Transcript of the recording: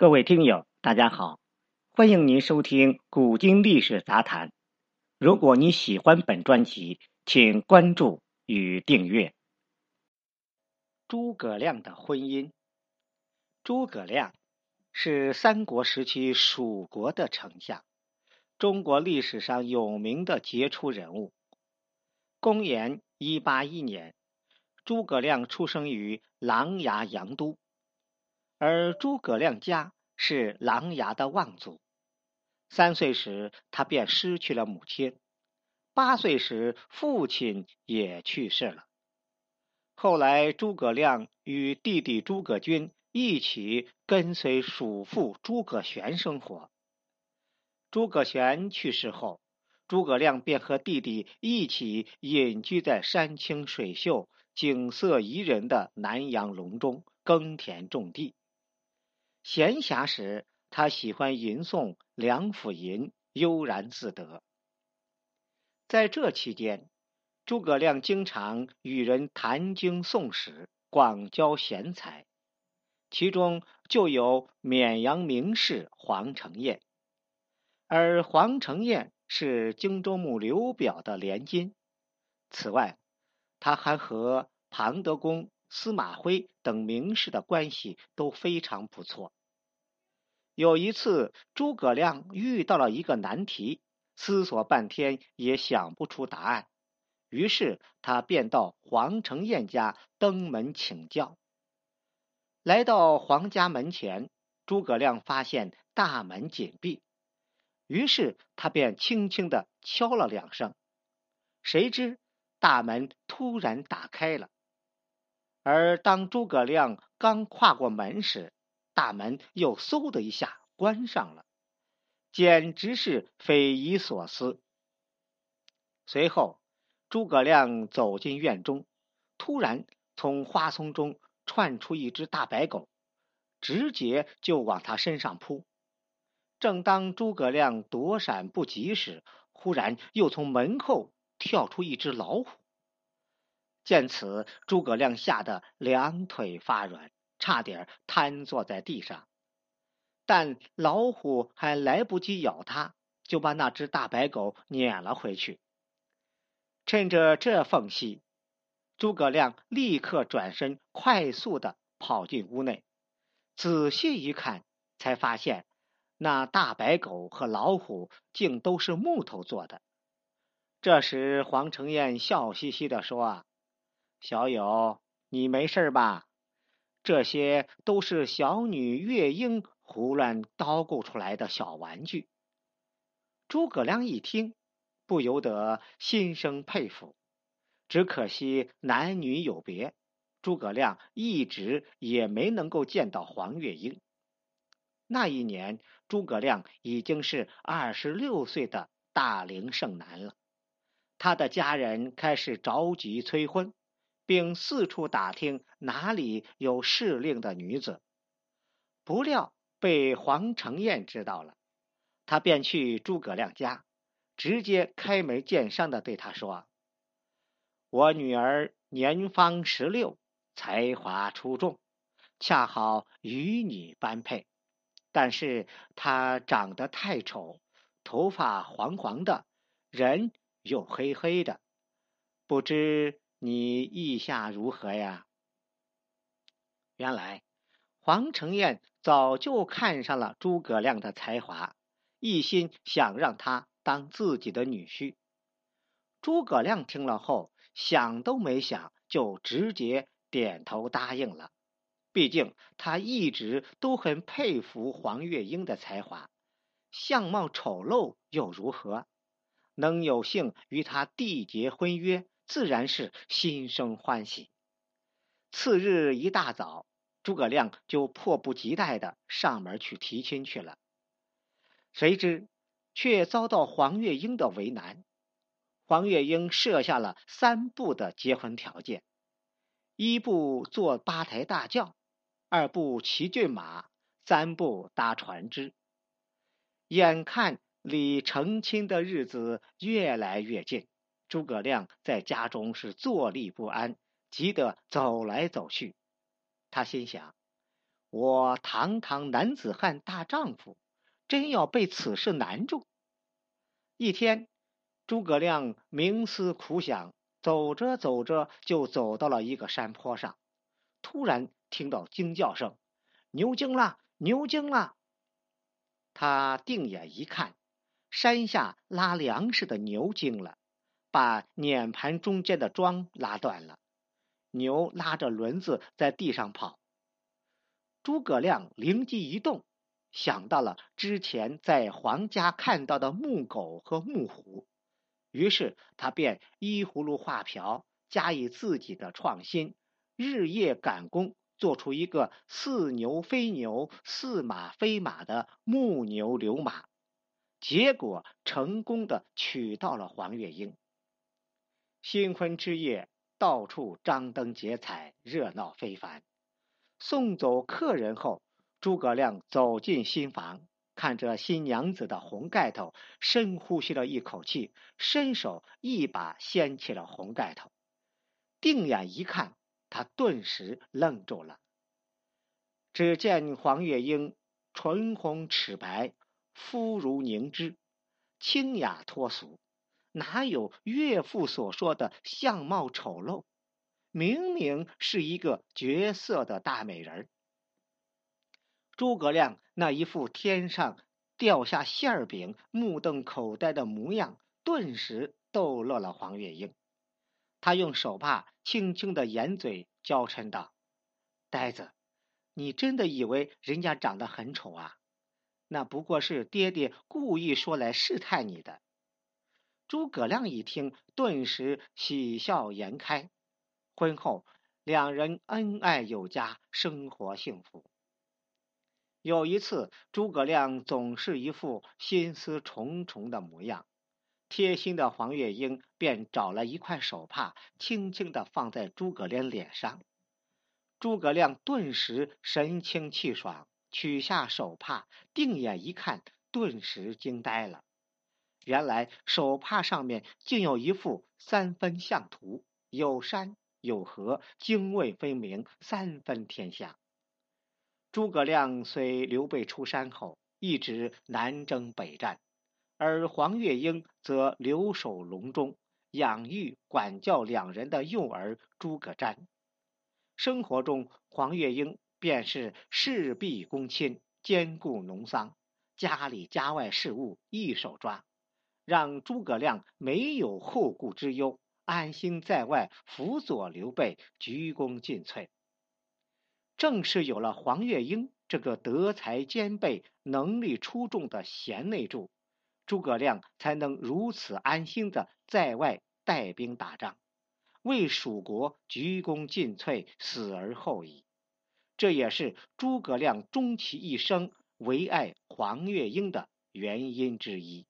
各位听友，大家好，欢迎您收听《古今历史杂谈》。如果你喜欢本专辑，请关注与订阅。诸葛亮的婚姻。诸葛亮是三国时期蜀国的丞相，中国历史上有名的杰出人物。公元181年，诸葛亮出生于琅琊阳都，而诸葛亮家是琅琊的望族。3岁时，他便失去了母亲；8岁时，父亲也去世了。后来，诸葛亮与弟弟诸葛均一起跟随叔父诸葛玄生活。诸葛玄去世后，诸葛亮便和弟弟一起隐居在山清水秀、景色宜人的南阳隆中，耕田种地。闲暇时，他喜欢吟诵《梁甫吟》，悠然自得。在这期间，诸葛亮经常与人谈经诵史，广交贤才，其中就有绵阳名士黄承彦。而黄承彦是荆州牧刘表的连襟。此外，他还和庞德公、司马徽等名士的关系都非常不错。有一次，诸葛亮遇到了一个难题，思索半天也想不出答案，于是他便到黄承彦家登门请教。来到黄家门前，诸葛亮发现大门紧闭，于是他便轻轻地敲了2声，谁知大门突然打开了。而当诸葛亮刚跨过门时，大门又嗖的一下关上了，简直是匪夷所思。随后，诸葛亮走进院中，突然从花丛中窜出一只大白狗，直接就往他身上扑。正当诸葛亮躲闪不及时，忽然又从门后跳出一只老虎。见此，诸葛亮吓得2腿发软，差点瘫坐在地上。但老虎还来不及咬他，就把那只大白狗撵了回去。趁着这缝隙，诸葛亮立刻转身，快速地跑进屋内。仔细一看，才发现那大白狗和老虎竟都是木头做的。这时，黄承彦笑嘻嘻地说小友，你没事吧？这些都是小女月英胡乱叨咕出来的小玩具。诸葛亮一听，不由得心生佩服。只可惜男女有别，诸葛亮一直也没能够见到黄月英。那一年，诸葛亮已经是26岁的大龄剩男了。他的家人开始着急催婚，并四处打听哪里有适龄的女子，不料被黄承彦知道了。他便去诸葛亮家，直接开门见山地对他说：我女儿年方16，才华出众，恰好与你般配，但是她长得太丑，头发黄黄的，人又黑黑的，不知你意下如何呀？原来，黄承彦早就看上了诸葛亮的才华，一心想让他当自己的女婿。诸葛亮听了后，想都没想就直接点头答应了。毕竟他一直都很佩服黄月英的才华，相貌丑陋又如何？能有幸与他缔结婚约，自然是心生欢喜。次日一大早，诸葛亮就迫不及待地上门去提亲去了，谁知却遭到黄月英的为难。黄月英设下了3步的结婚条件：1步坐8台大轿，2步骑骏马，3步搭船只。眼看离成亲的日子越来越近，诸葛亮在家中是坐立不安，急得走来走去。他心想，我堂堂男子汉大丈夫，真要被此事难住。一天，诸葛亮冥思苦想，走着走着就走到了一个山坡上，突然听到惊叫声：“牛精了，牛精了！”他定眼一看，山下拉粮食的牛惊了，把碾盘中间的桩拉断了，牛拉着轮子在地上跑。诸葛亮灵机一动，想到了之前在黄家看到的木狗和木虎，于是他便依葫芦画瓢，加以自己的创新，日夜赶工，做出一个似牛非牛、似马非马的木牛流马，结果成功的娶到了黄月英。新婚之夜，到处张灯结彩，热闹非凡。送走客人后，诸葛亮走进新房，看着新娘子的红盖头，深呼吸了一口气，伸手一把掀起了红盖头。定眼一看，他顿时愣住了。只见黄月英唇红齿白，肤如凝脂，清雅脱俗，哪有岳父所说的相貌丑陋？明明是一个绝色的大美人。诸葛亮那一副天上掉下馅儿饼、目瞪口呆的模样，顿时逗乐了黄月英。他用手帕轻轻的掩嘴，娇嗔道：“呆子，你真的以为人家长得很丑啊？那不过是爹爹故意说来试探你的。”诸葛亮一听，顿时喜笑颜开。婚后，两人恩爱有加，生活幸福。有一次，诸葛亮总是一副心思重重的模样，贴心的黄月英便找了一块手帕，轻轻地放在诸葛亮脸上。诸葛亮顿时神清气爽，取下手帕，定眼一看，顿时惊呆了。原来手帕上面竟有一幅三分相图，有山有河，泾渭分明，三分天下。诸葛亮随刘备出山后，一直南征北战，而黄月英则留守隆中，养育管教两人的幼儿诸葛瞻。生活中，黄月英便是事必躬亲，兼顾农桑，家里家外事务一手抓，让诸葛亮没有后顾之忧，安心在外辅佐刘备，鞠躬尽瘁。正是有了黄月英这个德才兼备、能力出众的贤内助，诸葛亮才能如此安心的在外带兵打仗，为蜀国鞠躬尽瘁，死而后已。这也是诸葛亮终其一生唯爱黄月英的原因之一。